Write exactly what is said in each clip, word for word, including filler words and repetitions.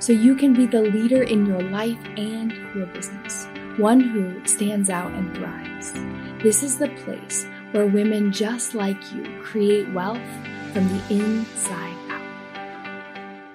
so you can be the leader in your life and your business, one who stands out and thrives. This is the place where women just like you create wealth from the inside out.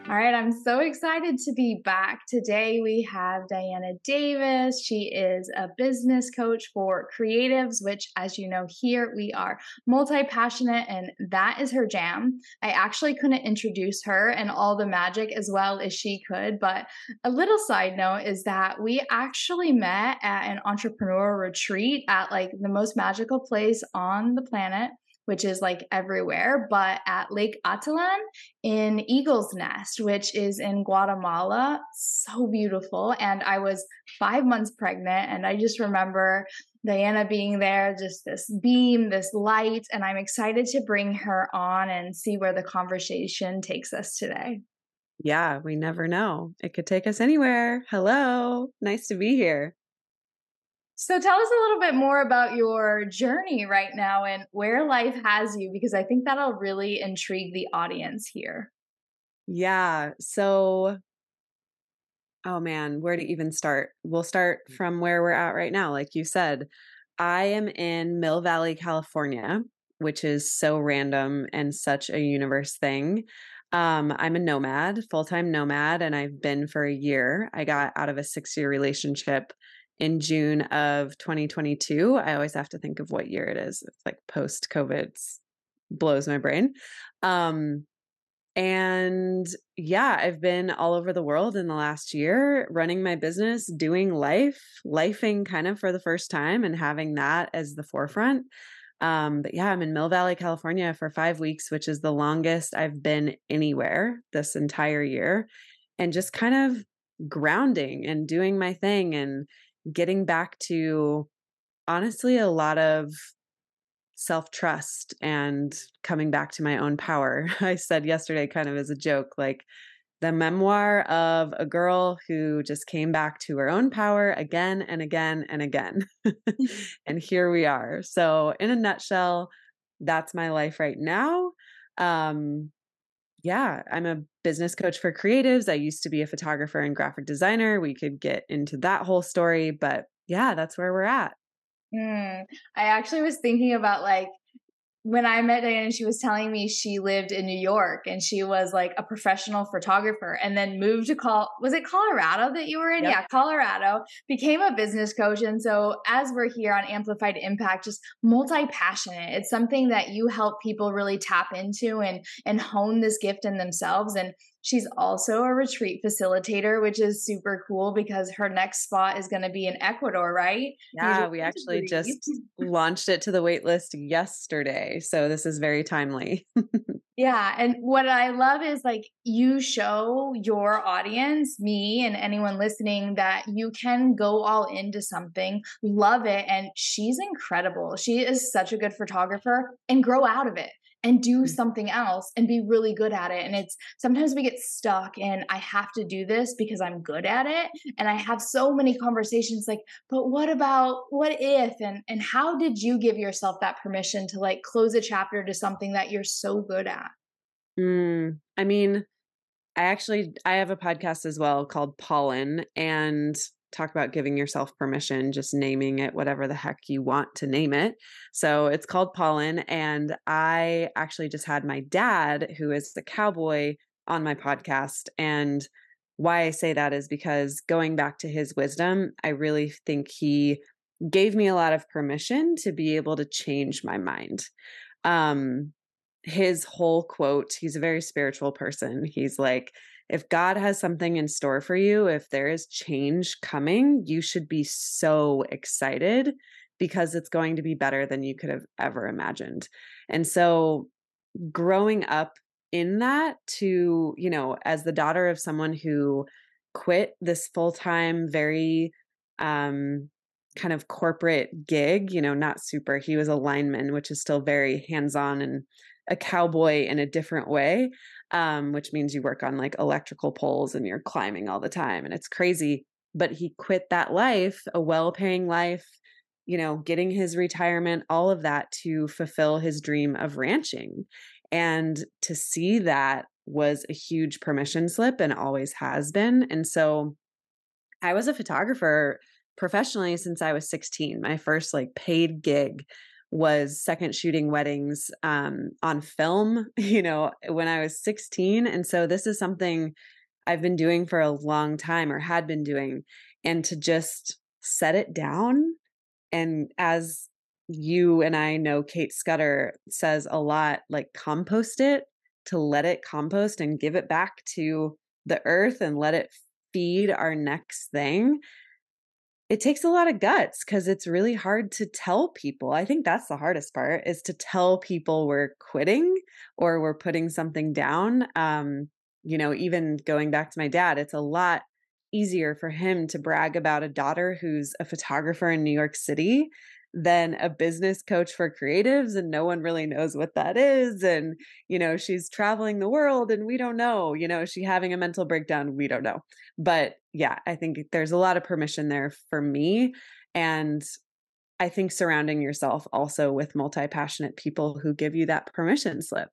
All right, I'm so excited to be back. Today we have Diana Davis. She is a business coach for creatives, which, as you know, here we are multi-passionate, and that is her jam. I actually couldn't introduce her and all the magic as well as she could, but a little side note is that we actually met at an entrepreneur retreat at like the most magical place on the planet, which is like everywhere, but at Lake Atitlan in Eagle's Nest, which is in Guatemala. So beautiful. And I was five months pregnant, and I just remember Diana being there, just this beam, this light, and I'm excited to bring her on and see where the conversation takes us today. Yeah, we never know. It could take us anywhere. Hello. Nice to be here. So tell us a little bit more about your journey right now and where life has you, because I think that'll really intrigue the audience here. Yeah. So, oh man, where to even start? We'll start from where we're at right now. Like you said, I am in Mill Valley, California, which is so random and such a universe thing. Um, I'm a nomad, full-time nomad, and I've been for a year. I got out of a six-year relationship in June of twenty twenty-two. I always have to think of what year it is. It's like post-COVID, blows my brain. Um, and yeah, I've been all over the world in the last year, running my business, doing life, lifing kind of for the first time and having that as the forefront. Um, but yeah, I'm in Mill Valley, California for five weeks, which is the longest I've been anywhere this entire year, and just kind of grounding and doing my thing and getting back to honestly a lot of self-trust and coming back to my own power. I said yesterday, kind of as a joke, like the memoir of a girl who just came back to her own power again and again and again. And here we are. So in a nutshell, that's my life right now. Um, yeah, I'm a business coach for creatives. I used to be a photographer and graphic designer. We could get into that whole story, but yeah, that's where we're at. Mm. I actually was thinking about like when I met Diana, she was telling me she lived in New York and she was like a professional photographer and then moved to Col- was it Colorado that you were in? Yep. Yeah, Colorado, became a business coach. And so as we're here on Amplified Impact, just multi-passionate, it's something that you help people really tap into and, and hone this gift in themselves. And she's also a retreat facilitator, which is super cool because her next spot is going to be in Ecuador, right? Yeah, we actually just launched it to the wait list yesterday. So this is very timely. Yeah. And what I love is like you show your audience, me and anyone listening, that you can go all into something, love it. And she's incredible. She is such a good photographer, and grow out of it and do something else and be really good at it. And it's sometimes we get stuck in, I have to do this because I'm good at it. And I have so many conversations like, but what about, what if, and, and how did you give yourself that permission to like close a chapter to something that you're so good at? Mm, I mean, I actually, I have a podcast as well called Pollen, and talk about giving yourself permission, just naming it whatever the heck you want to name it. So it's called Pollen. And I actually just had my dad, who is the cowboy, on my podcast. And why I say that is because going back to his wisdom, I really think he gave me a lot of permission to be able to change my mind. Um, his whole quote, he's a very spiritual person. He's like, if God has something in store for you, if there is change coming, you should be so excited because it's going to be better than you could have ever imagined. And so growing up in that to, you know, as the daughter of someone who quit this full-time, very um, kind of corporate gig, you know, not super. He was a lineman, which is still very hands-on and a cowboy in a different way, um, which means you work on like electrical poles and you're climbing all the time and it's crazy. But he quit that life, a well-paying life, you know, getting his retirement, all of that to fulfill his dream of ranching. And to see that was a huge permission slip and always has been. And so I was a photographer professionally since I was sixteen. My first like paid gig was second shooting weddings um, on film, you know, when I was sixteen. And so this is something I've been doing for a long time, or had been doing, and to just set it down. And as you and I know, Kate Scudder says a lot, like compost it, to let it compost and give it back to the earth and let it feed our next thing. It takes a lot of guts because it's really hard to tell people. I think that's the hardest part, is to tell people we're quitting or we're putting something down. Um, you know, even going back to my dad, it's a lot easier for him to brag about a daughter who's a photographer in New York City than a business coach for creatives, and no one really knows what that is. And, you know, she's traveling the world and we don't know, you know, is she having a mental breakdown? We don't know. But yeah, I think there's a lot of permission there for me. And I think surrounding yourself also with multi-passionate people who give you that permission slip.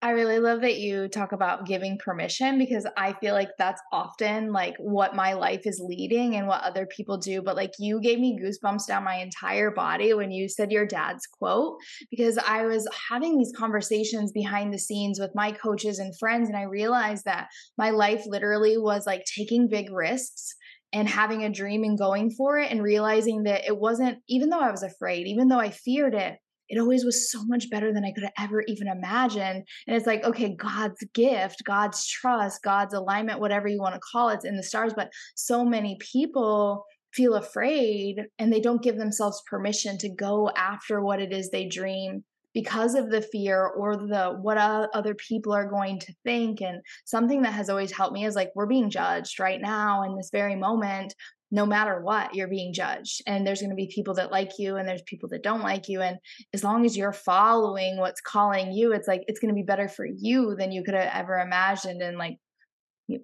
I really love that you talk about giving permission, because I feel like that's often like what my life is leading and what other people do. But like, you gave me goosebumps down my entire body when you said your dad's quote, because I was having these conversations behind the scenes with my coaches and friends. And I realized that my life literally was like taking big risks and having a dream and going for it, and realizing that it wasn't, even though I was afraid, even though I feared it, it always was so much better than I could have ever even imagined. And it's like, okay, God's gift, God's trust, God's alignment, whatever you want to call it, it's in the stars. But so many people feel afraid and they don't give themselves permission to go after what it is they dream, because of the fear or the what other people are going to think. And something that has always helped me is like, we're being judged right now in this very moment. No matter what, you're being judged, and there's going to be people that like you and there's people that don't like you. And as long as you're following what's calling you, it's like, it's going to be better for you than you could have ever imagined. And like,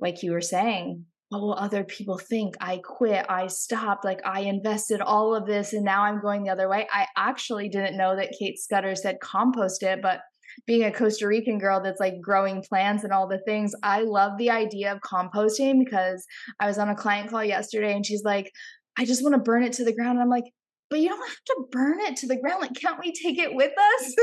like you were saying, what will other people think? I quit, I stopped, like I invested all of this and now I'm going the other way. I actually didn't know that Kate Scudder said compost it, but being a Costa Rican girl that's like growing plants and all the things, I love the idea of composting, because I was on a client call yesterday and she's like, I just want to burn it to the ground. And I'm like, but you don't have to burn it to the ground. Like, can't we take it with us?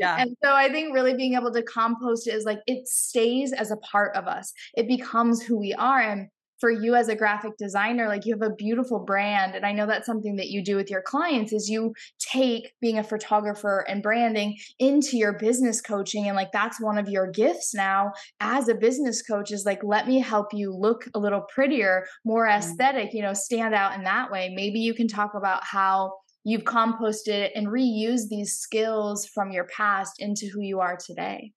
Yeah. And so I think really being able to compost it is like, it stays as a part of us. It becomes who we are. And for you as a graphic designer, like you have a beautiful brand. And I know that's something that you do with your clients, is you take being a photographer and branding into your business coaching. And like, that's one of your gifts now as a business coach, is like, let me help you look a little prettier, more aesthetic, you know, stand out in that way. Maybe you can talk about how you've composted it and reused these skills from your past into who you are today.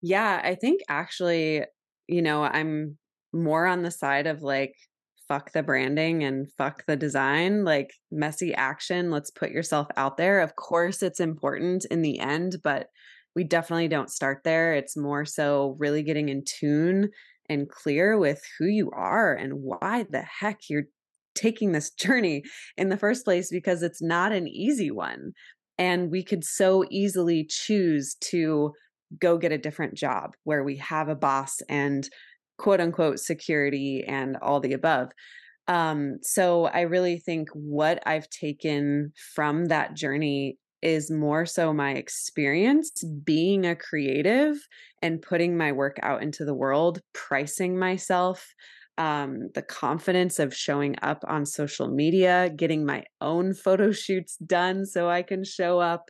Yeah, I think actually, you know, I'm more on the side of like, fuck the branding and fuck the design, like messy action. Let's put yourself out there. Of course, it's important in the end, but we definitely don't start there. It's more so really getting in tune and clear with who you are and why the heck you're taking this journey in the first place, because it's not an easy one. And we could so easily choose to go get a different job where we have a boss and quote unquote security and all the above. Um, so I really think what I've taken from that journey is more so my experience being a creative and putting my work out into the world, pricing myself, um, the confidence of showing up on social media, getting my own photo shoots done so I can show up,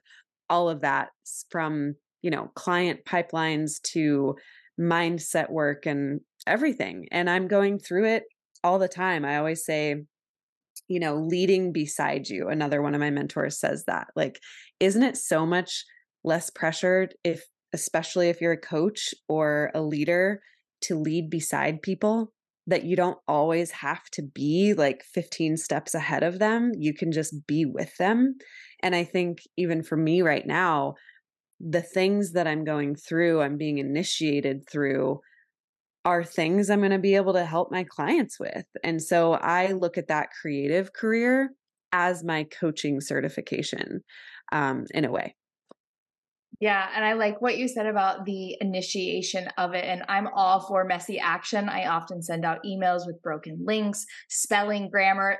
all of that, from, you know, client pipelines to mindset work and everything. And I'm going through it all the time. I always say, you know, leading beside you. Another one of my mentors says that, like, isn't it so much less pressured if, especially if you're a coach or a leader, to lead beside people, that you don't always have to be like fifteen steps ahead of them. You can just be with them. And I think even for me right now, the things that I'm going through, I'm being initiated through, are things I'm going to be able to help my clients with. And so I look at that creative career as my coaching certification, um, in a way. Yeah. And I like what you said about the initiation of it. And I'm all for messy action. I often send out emails with broken links, spelling, grammar.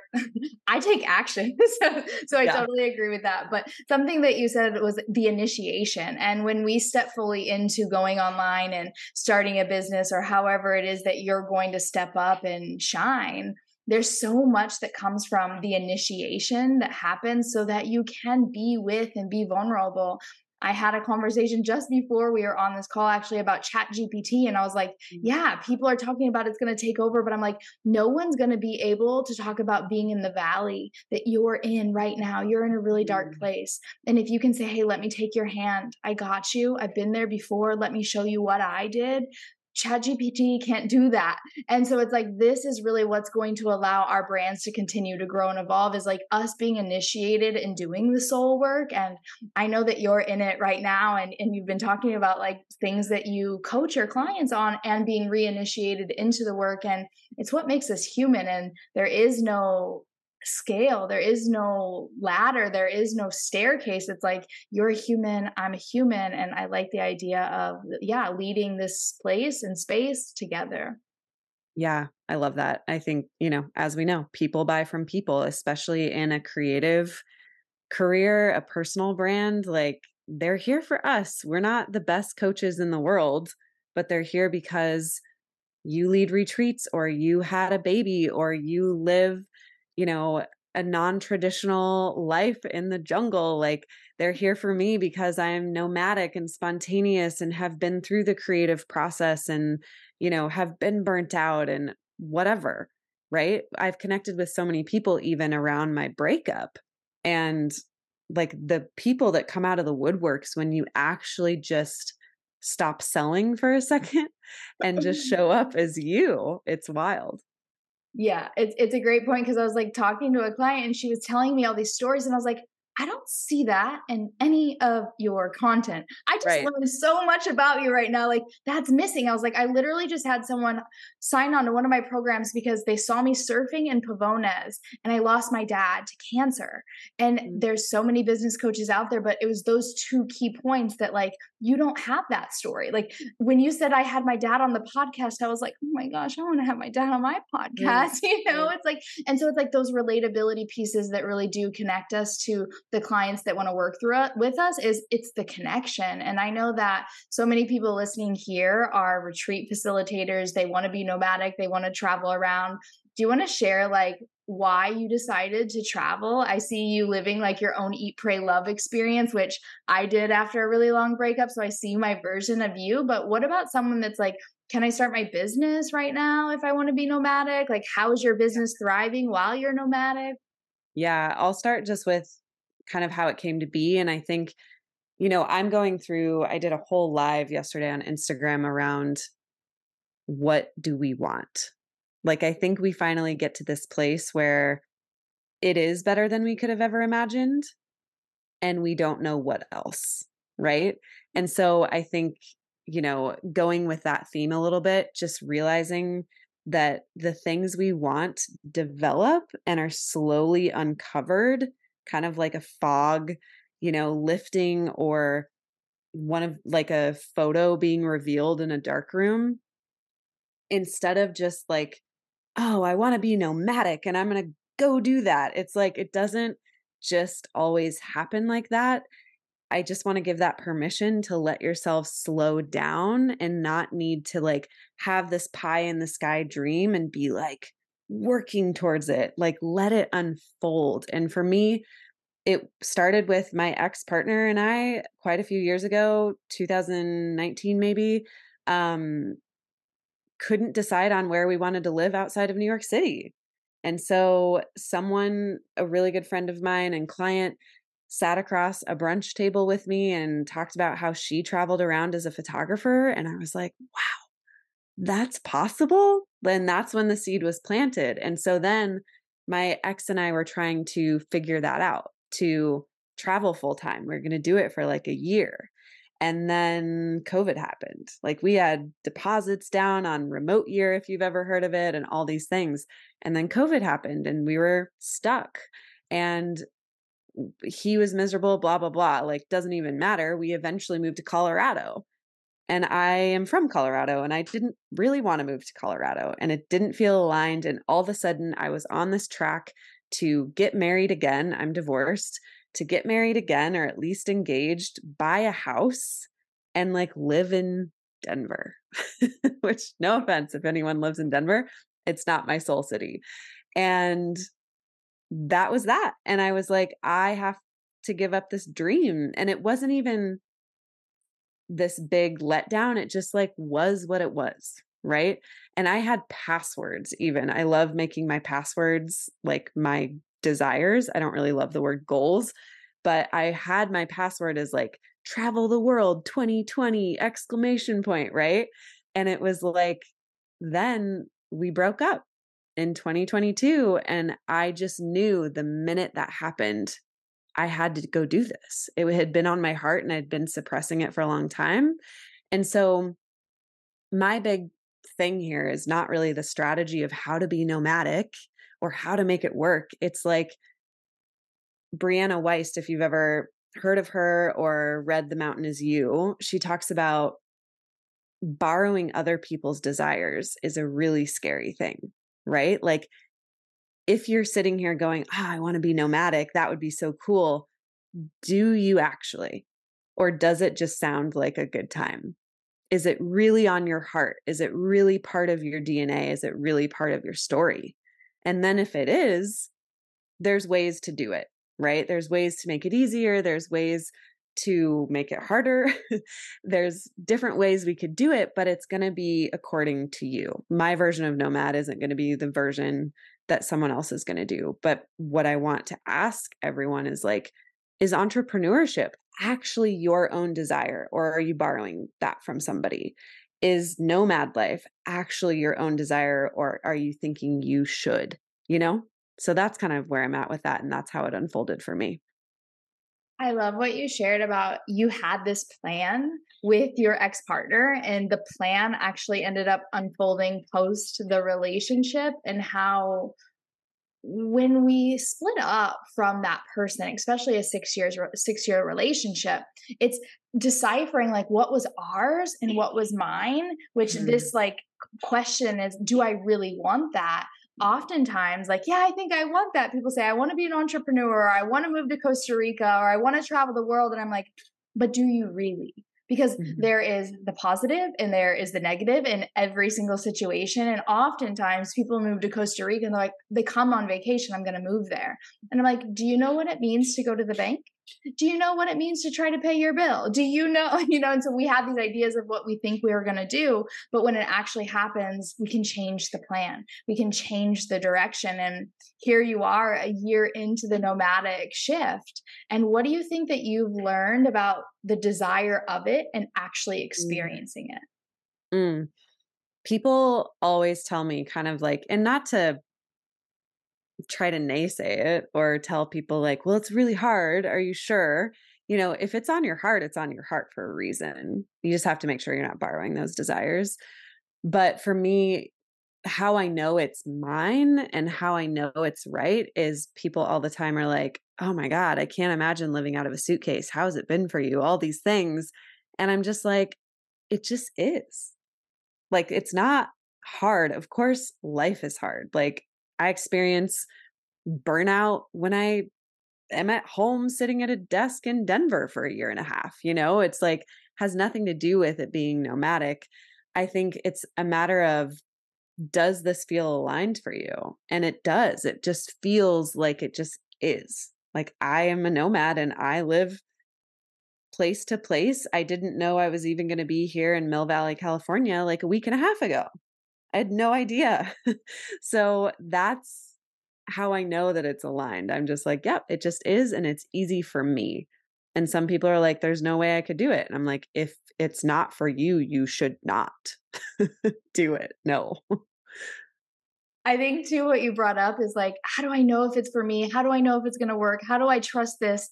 I take action. So, so I yeah. totally agree with that. But something that you said was the initiation. And when we step fully into going online and starting a business, or however it is that you're going to step up and shine, there's so much that comes from the initiation that happens so that you can be with and be vulnerable. I had a conversation just before we were on this call actually about Chat G P T. And I was like, yeah, people are talking about it's going to take over. But I'm like, no one's going to be able to talk about being in the valley that you're in right now. You're in a really dark place. And if you can say, hey, let me take your hand. I got you. I've been there before. Let me show you what I did. Chat G P T can't do that. And so it's like, this is really what's going to allow our brands to continue to grow and evolve, is like us being initiated and doing the soul work. And I know that you're in it right now, and, and you've been talking about like things that you coach your clients on and being reinitiated into the work. And it's what makes us human. And there is no scale. There is no ladder. There is no staircase. It's like, you're a human, I'm a human. And I like the idea of, yeah, leading this place and space together. Yeah, I love that. I think, you know, as we know, people buy from people, especially in a creative career, a personal brand, like they're here for us. We're not the best coaches in the world, but they're here because you lead retreats, or you had a baby, or you live, you know, a non-traditional life in the jungle. Like, they're here for me because I'm nomadic and spontaneous and have been through the creative process and, you know, have been burnt out and whatever, right? I've connected with so many people even around my breakup, and like the people that come out of the woodworks when you actually just stop selling for a second and just show up as you. It's wild. Yeah, it's it's a great point, because I was like talking to a client and she was telling me all these stories, and I was like, I don't see that in any of your content. I just right. learned so much about you right now. Like, that's missing. I was like, I literally just had someone sign on to one of my programs because they saw me surfing in Pavones, and I lost my dad to cancer. And mm-hmm. there's so many business coaches out there, but it was those two key points that, like, you don't have that story. Like, when you said I had my dad on the podcast, I was like, oh my gosh, I want to have my dad on my podcast. Mm-hmm. You know, it's like, and so it's like those relatability pieces that really do connect us to the clients that want to work through it with us, is it's the connection. And I know that so many people listening here are retreat facilitators. They want to be nomadic. They want to travel around. Do you want to share like why you decided to travel? I see you living like your own Eat, Pray, Love experience, which I did after a really long breakup. So I see my version of you, but what about someone that's like, can I start my business right now if I want to be nomadic? Like, how is your business thriving while you're nomadic? Yeah, I'll start just with kind of how it came to be. And I think, you know, I'm going through, I did a whole live yesterday on Instagram around what do we want? Like, I think we finally get to this place where it is better than we could have ever imagined, and we don't know what else, right? And so I think, you know, going with that theme a little bit, just realizing that the things we want develop and are slowly uncovered, kind of like a fog, you know, lifting, or one of like a photo being revealed in a dark room, instead of just like, oh, I want to be nomadic and I'm going to go do that. It's like, it doesn't just always happen like that. I just want to give that permission to let yourself slow down and not need to like have this pie in the sky dream and be like working towards it, like let it unfold. And for me, it started with my ex-partner and I quite a few years ago, two thousand nineteen maybe, um, couldn't decide on where we wanted to live outside of New York City. And so someone, a really good friend of mine and client, sat across a brunch table with me and talked about how she traveled around as a photographer. And I was like, wow, that's possible, then that's when the seed was planted. And so then my ex and I were trying to figure that out, to travel full time. We we're going to do it for like a year. And then COVID happened. Like, we had deposits down on remote year, if you've ever heard of it, and all these things. And then COVID happened and we were stuck and he was miserable, blah, blah, blah. Like, doesn't even matter. We eventually moved to Colorado, and I am from Colorado, and I didn't really want to move to Colorado, and it didn't feel aligned. And all of a sudden I was on this track to get married again. I'm divorced. To get married again, or at least engaged, buy a house, and like live in Denver, which, no offense if anyone lives in Denver, it's not my soul city. And that was that. And I was like, I have to give up this dream. And it wasn't even this big letdown. It just like was what it was. Right. And I had passwords even. I love making my passwords like my desires. I don't really love the word goals, but I had my password as like travel the world twenty twenty exclamation point. Right. And it was like, then we broke up in twenty twenty-two. And I just knew the minute that happened, I had to go do this. It had been on my heart and I'd been suppressing it for a long time. And so my big thing here is not really the strategy of how to be nomadic or how to make it work. It's like Brianna Wiest, if you've ever heard of her or read The Mountain Is You, she talks about borrowing other people's desires is a really scary thing, right? Like, if you're sitting here going, oh, I want to be nomadic, that would be so cool. Do you actually? Or does it just sound like a good time? Is it really on your heart? Is it really part of your D N A? Is it really part of your story? And then if it is, there's ways to do it, right? There's ways to make it easier. There's ways to make it harder. There's different ways we could do it, but it's going to be according to you. My version of nomad isn't going to be the version that someone else is going to do. But what I want to ask everyone is like, is entrepreneurship actually your own desire, or are you borrowing that from somebody? Is nomad life actually your own desire, or are you thinking you should, you know? So that's kind of where I'm at with that. And that's how it unfolded for me. I love what you shared about you had this plan with your ex-partner, and the plan actually ended up unfolding post the relationship, and how when we split up from that person, especially a six years, six year relationship, it's deciphering like what was ours and what was mine, which mm-hmm. this like question is, do I really want that? Oftentimes like, yeah, I think I want that. People say, I want to be an entrepreneur, or I want to move to Costa Rica, or I want to travel the world. And I'm like, but do you really? Because mm-hmm. there is the positive and there is the negative in every single situation. And oftentimes people move to Costa Rica and they're like, they come on vacation, I'm going to move there. And I'm like, do you know what it means to go to the bank? Do you know what it means to try to pay your bill? Do you know, you know, and so we have these ideas of what we think we are going to do, but when it actually happens, we can change the plan. We can change the direction. And here you are a year into the nomadic shift. And what do you think that you've learned about the desire of it and actually experiencing it? Mm. People always tell me kind of like, and not to try to naysay it or tell people like, well, it's really hard. Are you sure? You know, if it's on your heart, it's on your heart for a reason. You just have to make sure you're not borrowing those desires. But for me, how I know it's mine and how I know it's right is people all the time are like, oh my God, I can't imagine living out of a suitcase. How's it been for you? All these things. And I'm just like, it just is. Like, it's not hard. Of course, life is hard. Like, I experience burnout when I am at home sitting at a desk in Denver for a year and a half. You know, it's like, has nothing to do with it being nomadic. I think it's a matter of, does this feel aligned for you? And it does. It just feels like it just is. Like, I am a nomad and I live place to place. I didn't know I was even going to be here in Mill Valley, California, like a week and a half ago. I had no idea. So that's how I know that it's aligned. I'm just like, yep, it just is. And it's easy for me. And some people are like, there's no way I could do it. And I'm like, if it's not for you, you should not do it. No. I think too, what you brought up is like, how do I know if it's for me? How do I know if it's going to work? How do I trust this?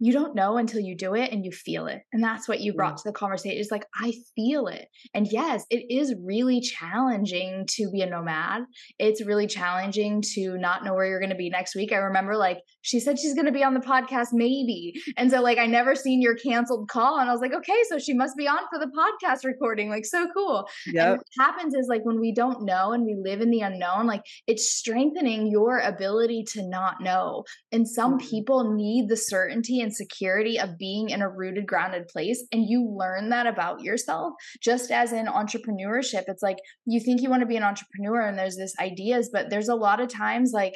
You don't know until you do it and you feel it. And that's what you brought to the conversation. It's like, I feel it. And yes, it is really challenging to be a nomad. It's really challenging to not know where you're going to be next week. I remember like, she said she's going to be on the podcast, maybe. And so like, I never seen your canceled call. And I was like, okay, so she must be on for the podcast recording. Like, so cool. Yep. And what happens is like, when we don't know and we live in the unknown, like it's strengthening your ability to not know. And some mm-hmm. people need the certainty and security of being in a rooted, grounded place. And you learn that about yourself, just as in entrepreneurship. It's like, you think you want to be an entrepreneur and there's this ideas, but there's a lot of times like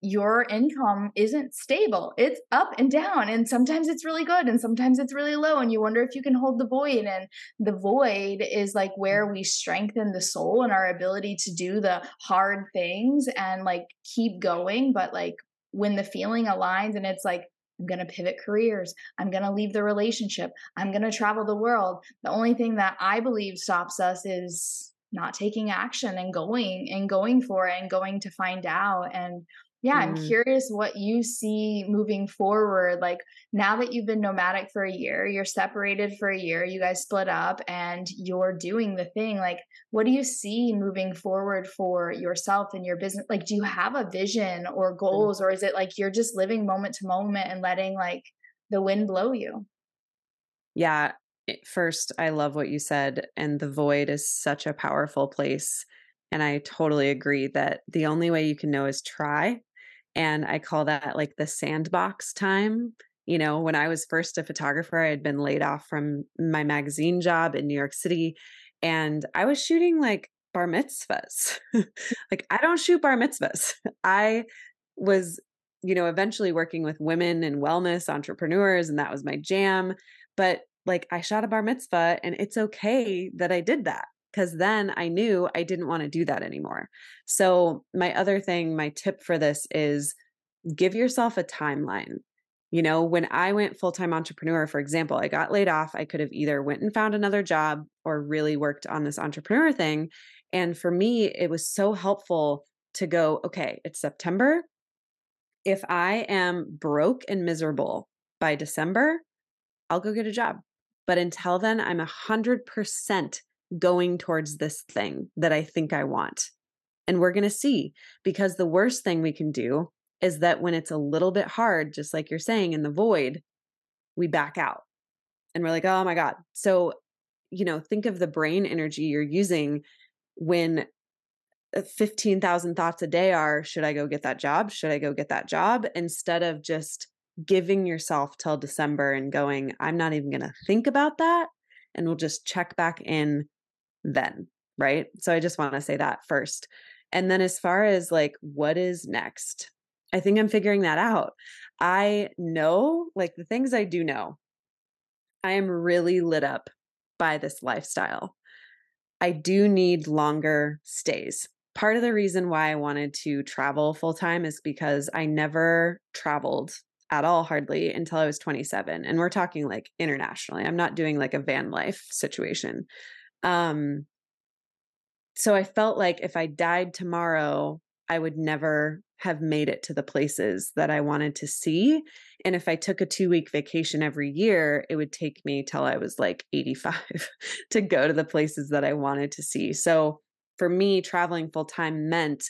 your income isn't stable. It's up and down. And sometimes it's really good. And sometimes it's really low. And you wonder if you can hold the void. And the void is like where we strengthen the soul and our ability to do the hard things and like keep going. But like when the feeling aligns and it's like, I'm going to pivot careers. I'm going to leave the relationship. I'm going to travel the world. The only thing that I believe stops us is not taking action and going and going for it and going to find out. And yeah, mm. I'm curious what you see moving forward. Like now that you've been nomadic for a year, you're separated for a year, you guys split up and you're doing the thing. Like, what do you see moving forward for yourself and your business? Like, do you have a vision or goals, or is it like you're just living moment to moment and letting like the wind blow you? Yeah. First, I love what you said. And the void is such a powerful place. And I totally agree that the only way you can know is try. And I call that like the sandbox time. You know, when I was first a photographer, I had been laid off from my magazine job in New York City. And I was shooting like bar mitzvahs. Like, I don't shoot bar mitzvahs. I was, you know, eventually working with women and wellness entrepreneurs, and that was my jam. But like, I shot a bar mitzvah, and it's okay that I did that, because then I knew I didn't want to do that anymore. So my other thing, my tip for this is give yourself a timeline. You know, when I went full-time entrepreneur, for example, I got laid off. I could have either went and found another job or really worked on this entrepreneur thing. And for me, it was so helpful to go, okay, it's September. If I am broke and miserable by December, I'll go get a job. But until then, I'm one hundred percent going towards this thing that I think I want. And we're going to see, because the worst thing we can do is that when it's a little bit hard, just like you're saying, in the void, we back out and we're like, oh my God. So, you know, think of the brain energy you're using when fifteen thousand thoughts a day are, should I go get that job? Should I go get that job? Instead of just giving yourself till December and going, I'm not even going to think about that. And we'll just check back in then. Right. So I just want to say that first. And then as far as like, what is next? I think I'm figuring that out. I know, like the things I do know, I am really lit up by this lifestyle. I do need longer stays. Part of the reason why I wanted to travel full time is because I never traveled at all, hardly, until I was twenty-seven. And we're talking like internationally. I'm not doing like a van life situation. Um, so I felt like if I died tomorrow, I would never have made it to the places that I wanted to see. And if I took a two week vacation every year, it would take me till I was like eighty-five to go to the places that I wanted to see. So for me, traveling full time meant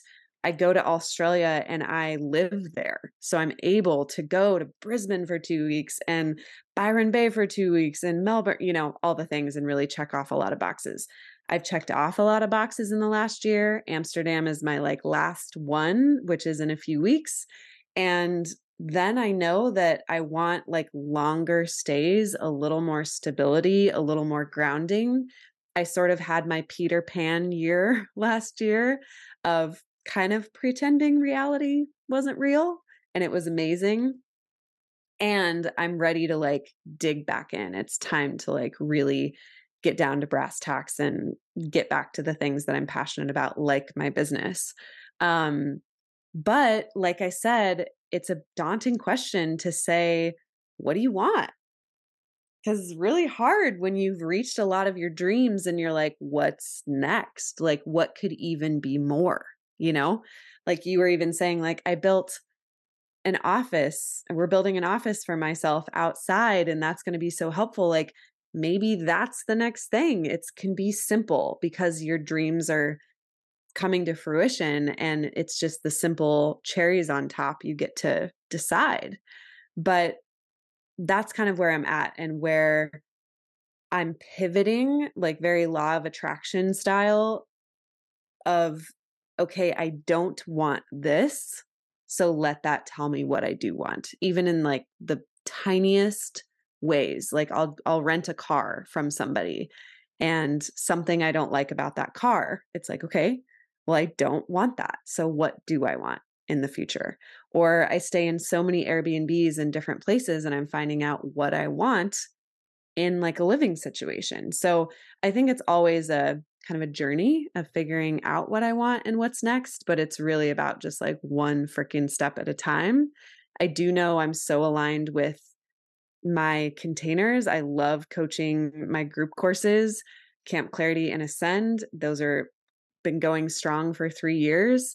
I go to Australia and I live there. So I'm able to go to Brisbane for two weeks and Byron Bay for two weeks and Melbourne, you know, all the things, and really check off a lot of boxes. I've checked off a lot of boxes in the last year. Amsterdam is my like last one, which is in a few weeks. And then I know that I want like longer stays, a little more stability, a little more grounding. I sort of had my Peter Pan year last year of kind of pretending reality wasn't real. And it was amazing. And I'm ready to like dig back in. It's time to like really get down to brass tacks and get back to the things that I'm passionate about, like my business. Um, but like I said, it's a daunting question to say, what do you want? Because really hard when you've reached a lot of your dreams and you're like, what's next? Like, what could even be more, you know? Like you were even saying, like, I built an office, we're building an office for myself outside, and that's going to be so helpful. Like, maybe that's the next thing. It can be simple because your dreams are coming to fruition, and it's just the simple cherries on top you get to decide. But that's kind of where I'm at and where I'm pivoting, like very law of attraction style of, okay, I don't want this. So let that tell me what I do want, even in like the tiniest ways. Like I'll, I'll rent a car from somebody and something I don't like about that car. It's like, okay, well, I don't want that. So what do I want in the future? Or I stay in so many Airbnbs in different places and I'm finding out what I want in like a living situation. So I think it's always a kind of a journey of figuring out what I want and what's next, but it's really about just like one freaking step at a time. I do know I'm so aligned with my containers. I love coaching my group courses, Camp Clarity and Ascend. Those are been going strong for three years.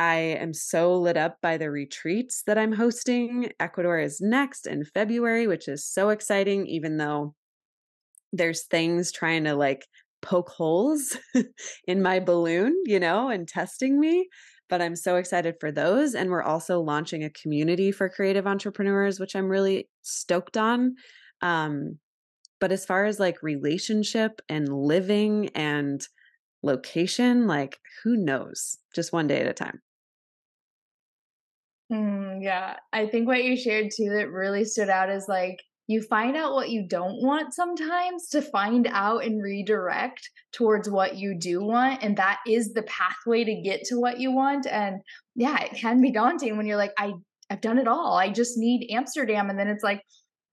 I am so lit up by the retreats that I'm hosting. Ecuador is next in February, which is so exciting, even though there's things trying to like poke holes in my balloon, you know, and testing me. But I'm so excited for those. And we're also launching a community for creative entrepreneurs, which I'm really stoked on. Um, but as far as like relationship and living and location, like who knows, just one day at a time. Mm, yeah. I think what you shared too that really stood out is like, you find out what you don't want sometimes to find out and redirect towards what you do want. And that is the pathway to get to what you want. And yeah, it can be daunting when you're like, I, I've done it all. I just need Amsterdam. And then it's like,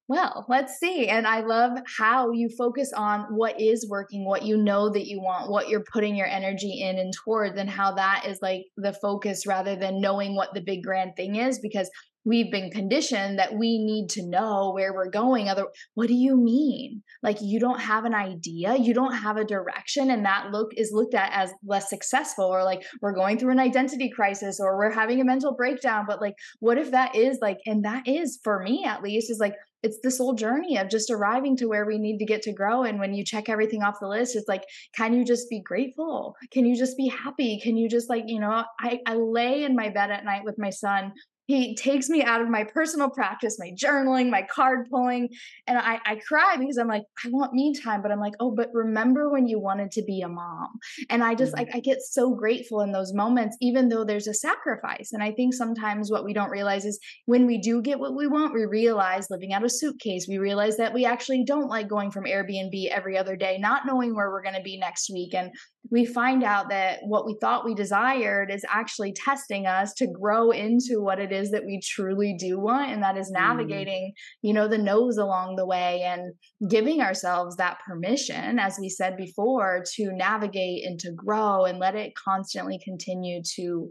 well, let's see. And I love how you focus on what is working, what you know that you want, what you're putting your energy in and towards, and how that is like the focus rather than knowing what the big grand thing is, because we've been conditioned that we need to know where we're going. Other, what do you mean? Like you don't have an idea, you don't have a direction, and that look is looked at as less successful, or like we're going through an identity crisis, or we're having a mental breakdown. But like, what if that is like, and that is for me at least, is like it's this whole journey of just arriving to where we need to get to grow. And when you check everything off the list, it's like, can you just be grateful? Can you just be happy? Can you just like, you know, I I lay in my bed at night with my son. He takes me out of my personal practice, my journaling, my card pulling. And I, I cry because I'm like, I want me time. But I'm like, oh, but remember when you wanted to be a mom? And I just like, mm-hmm. I get so grateful in those moments, even though there's a sacrifice. And I think sometimes what we don't realize is when we do get what we want, we realize living out of a suitcase, we realize that we actually don't like going from Airbnb every other day, not knowing where we're going to be next week. And we find out that what we thought we desired is actually testing us to grow into what it is is that we truly do want. And that is navigating, you know, the no's along the way and giving ourselves that permission, as we said before, to navigate and to grow and let it constantly continue to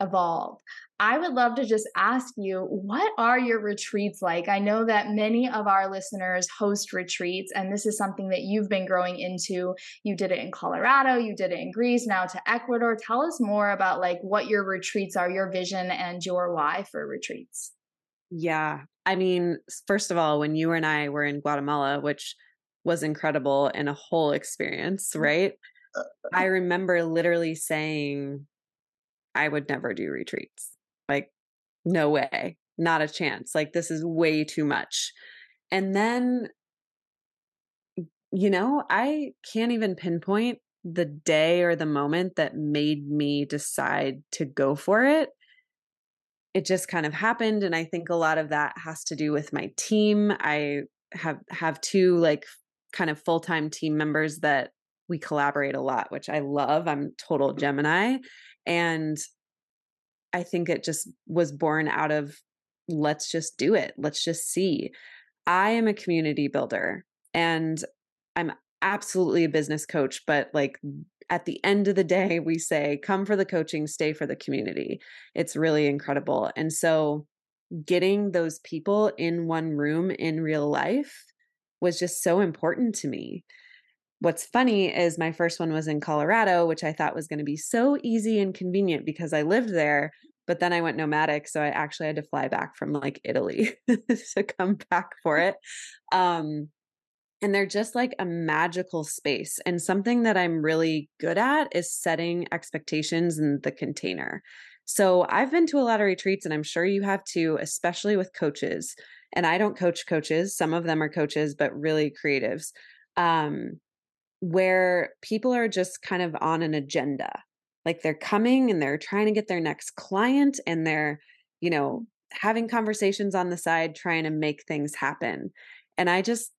evolve. I would love to just ask you, what are your retreats like? I know that many of our listeners host retreats, and this is something that you've been growing into. You did it in Colorado, you did it in Greece, now to Ecuador. Tell us more about like what your retreats are, your vision and your why for retreats. Yeah. I mean, first of all, when you and I were in Guatemala, which was incredible and a whole experience, right? I remember literally saying, I would never do retreats. Like, no way, not a chance. Like, this is way too much. And then, you know, I can't even pinpoint the day or the moment that made me decide to go for it. It just kind of happened. And I think a lot of that has to do with my team. I have, have two like kind of full-time team members that we collaborate a lot, which I love. I'm total Gemini. And I think it just was born out of, let's just do it. Let's just see. I am a community builder and I'm absolutely a business coach, but like at the end of the day, we say, come for the coaching, stay for the community. It's really incredible. And so getting those people in one room in real life was just so important to me. What's funny is my first one was in Colorado, which I thought was going to be so easy and convenient because I lived there, but then I went nomadic. So I actually had to fly back from like Italy to come back for it. Um, and they're just like a magical space. And something that I'm really good at is setting expectations in the container. So I've been to a lot of retreats, and I'm sure you have too, especially with coaches. And I don't coach coaches. Some of them are coaches, but really creatives. Um, where people are just kind of on an agenda. Like they're coming and they're trying to get their next client, and they're, you know, having conversations on the side, trying to make things happen. And I just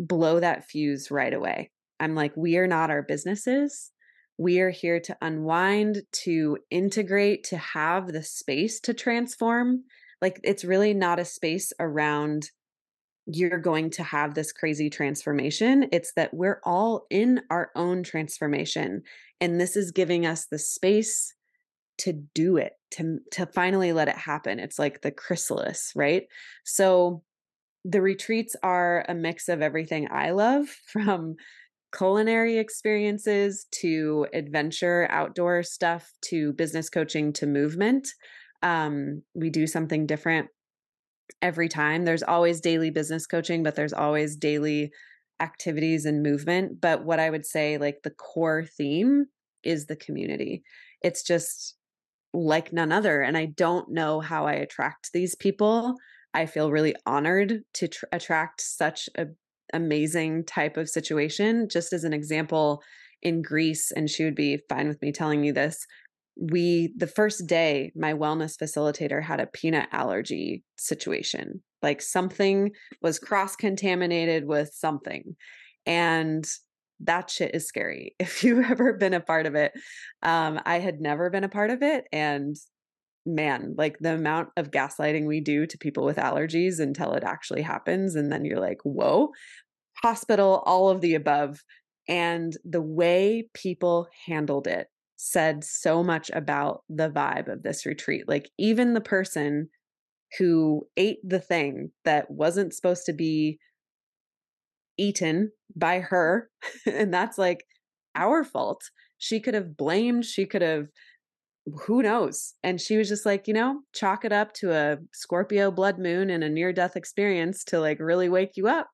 blow that fuse right away. I'm like, we are not our businesses. We are here to unwind, to integrate, to have the space to transform. Like it's really not a space around you're going to have this crazy transformation. It's that we're all in our own transformation. And this is giving us the space to do it, to, to finally let it happen. It's like the chrysalis, right? So the retreats are a mix of everything I love, from culinary experiences to adventure, outdoor stuff, to business coaching, to movement. Um, we do something different every time. There's always daily business coaching, but there's always daily activities and movement. But what I would say, like the core theme is the community. It's just like none other. And I don't know how I attract these people. I feel really honored to tr- attract such a amazing type of situation. Just as an example, in Greece, and she would be fine with me telling you this, we, the first day, my wellness facilitator had a peanut allergy situation. Like something was cross-contaminated with something. And that shit is scary if you've ever been a part of it. Um, I had never been a part of it. And man, like the amount of gaslighting we do to people with allergies until it actually happens. And then you're like, whoa, hospital, all of the above. And the way people handled it said so much about the vibe of this retreat. Like even the person who ate the thing that wasn't supposed to be eaten by her, and that's like our fault. She could have blamed, she could have, who knows? And she was just like, you know, chalk it up to a Scorpio blood moon and a near-death experience to like really wake you up.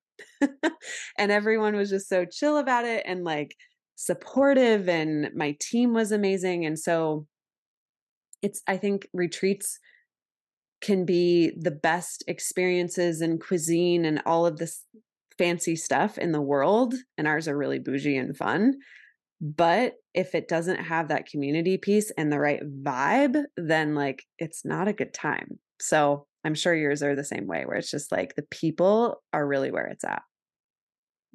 And everyone was just so chill about it and like supportive, and my team was amazing. And so it's, I think retreats can be the best experiences and cuisine and all of this fancy stuff in the world. And ours are really bougie and fun. But if it doesn't have that community piece and the right vibe, then like it's not a good time. So I'm sure yours are the same way, where it's just like the people are really where it's at.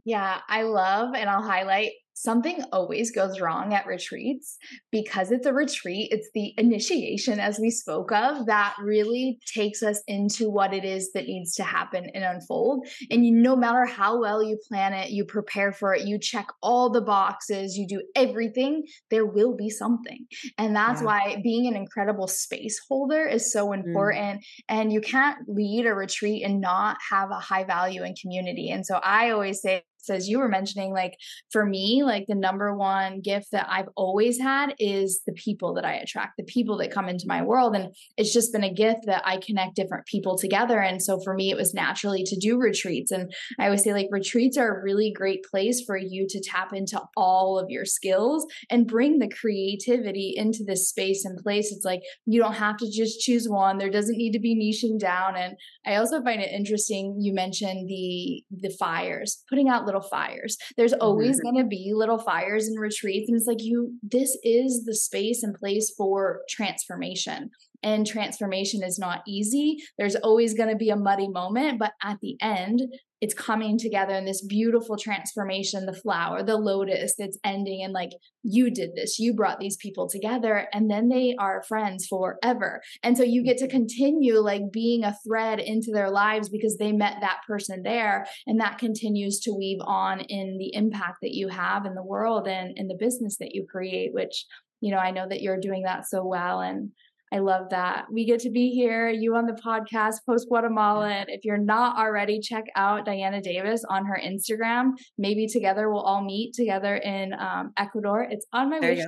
Yeah, I love, and I'll highlight, something always goes wrong at retreats because it's a retreat. It's the initiation, as we spoke of, that really takes us into what it is that needs to happen and unfold. And you, no matter how well you plan it, you prepare for it, you check all the boxes, you do everything, there will be something. And that's yeah. why being an incredible space holder is so important. Mm. And you can't lead a retreat and not have a high value in community. And so I always say, as you were mentioning, like for me, like the number one gift that I've always had is the people that I attract, the people that come into my world. And it's just been a gift that I connect different people together. And so for me, it was naturally to do retreats. And I always say like retreats are a really great place for you to tap into all of your skills and bring the creativity into this space and place. It's like, you don't have to just choose one. There doesn't need to be niching down. And I also find it interesting. You mentioned the, the fires, putting out little fires. There's always going to be little fires in retreats. And it's like you, this is the space and place for transformation. And transformation is not easy. There's always going to be a muddy moment, but at the end, it's coming together in this beautiful transformation, the flower, the lotus that's ending. And like, you did this, you brought these people together, and then they are friends forever. And so you get to continue like being a thread into their lives because they met that person there. And that continues to weave on in the impact that you have in the world and in the business that you create, which, you know, I know that you're doing that so well. And I love that. We get to be here, you on the podcast, Post Guatemalan. If you're not already, check out Diana Davis on her Instagram. Maybe together we'll all meet together in um, Ecuador. It's on my there wish.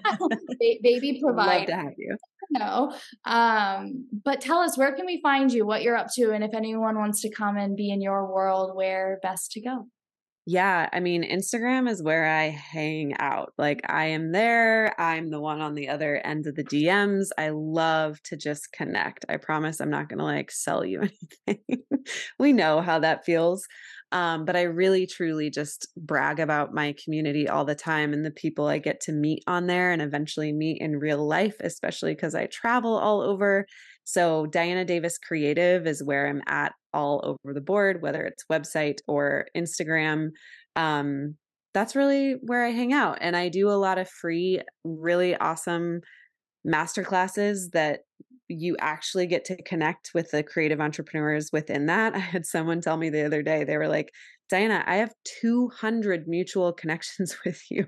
ba- baby provide. Love to have you. No. Um, but tell us, where can we find you, what you're up to, and if anyone wants to come and be in your world, where best to go? Yeah. I mean, Instagram is where I hang out. Like, I am there. I'm the one on the other end of the D Ms. I love to just connect. I promise I'm not going to like sell you anything. We know how that feels. Um, but I really, truly just brag about my community all the time and the people I get to meet on there and eventually meet in real life, especially because I travel all over. So Diana Davis Creative is where I'm at all over the board, whether it's website or Instagram. Um, that's really where I hang out. And I do a lot of free, really awesome masterclasses that you actually get to connect with the creative entrepreneurs within that. I had someone tell me the other day, they were like, Diana, I have two hundred mutual connections with you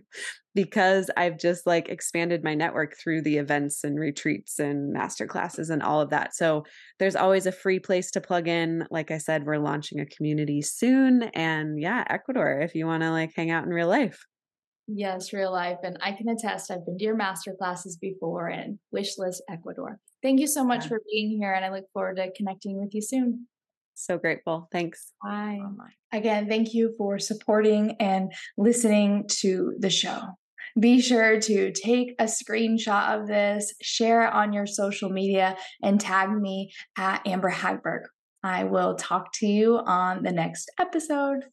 because I've just like expanded my network through the events and retreats and masterclasses and all of that. So there's always a free place to plug in. Like I said, we're launching a community soon, and yeah, Ecuador, if you want to like hang out in real life. Yes, real life. And I can attest, I've been to your masterclasses before, and wish list Ecuador. Thank you so much yeah. for being here, and I look forward to connecting with you soon. So grateful. Thanks. Bye. Again, thank you for supporting and listening to the show. Be sure to take a screenshot of this, share it on your social media, and tag me at Amber Hagberg. I will talk to you on the next episode.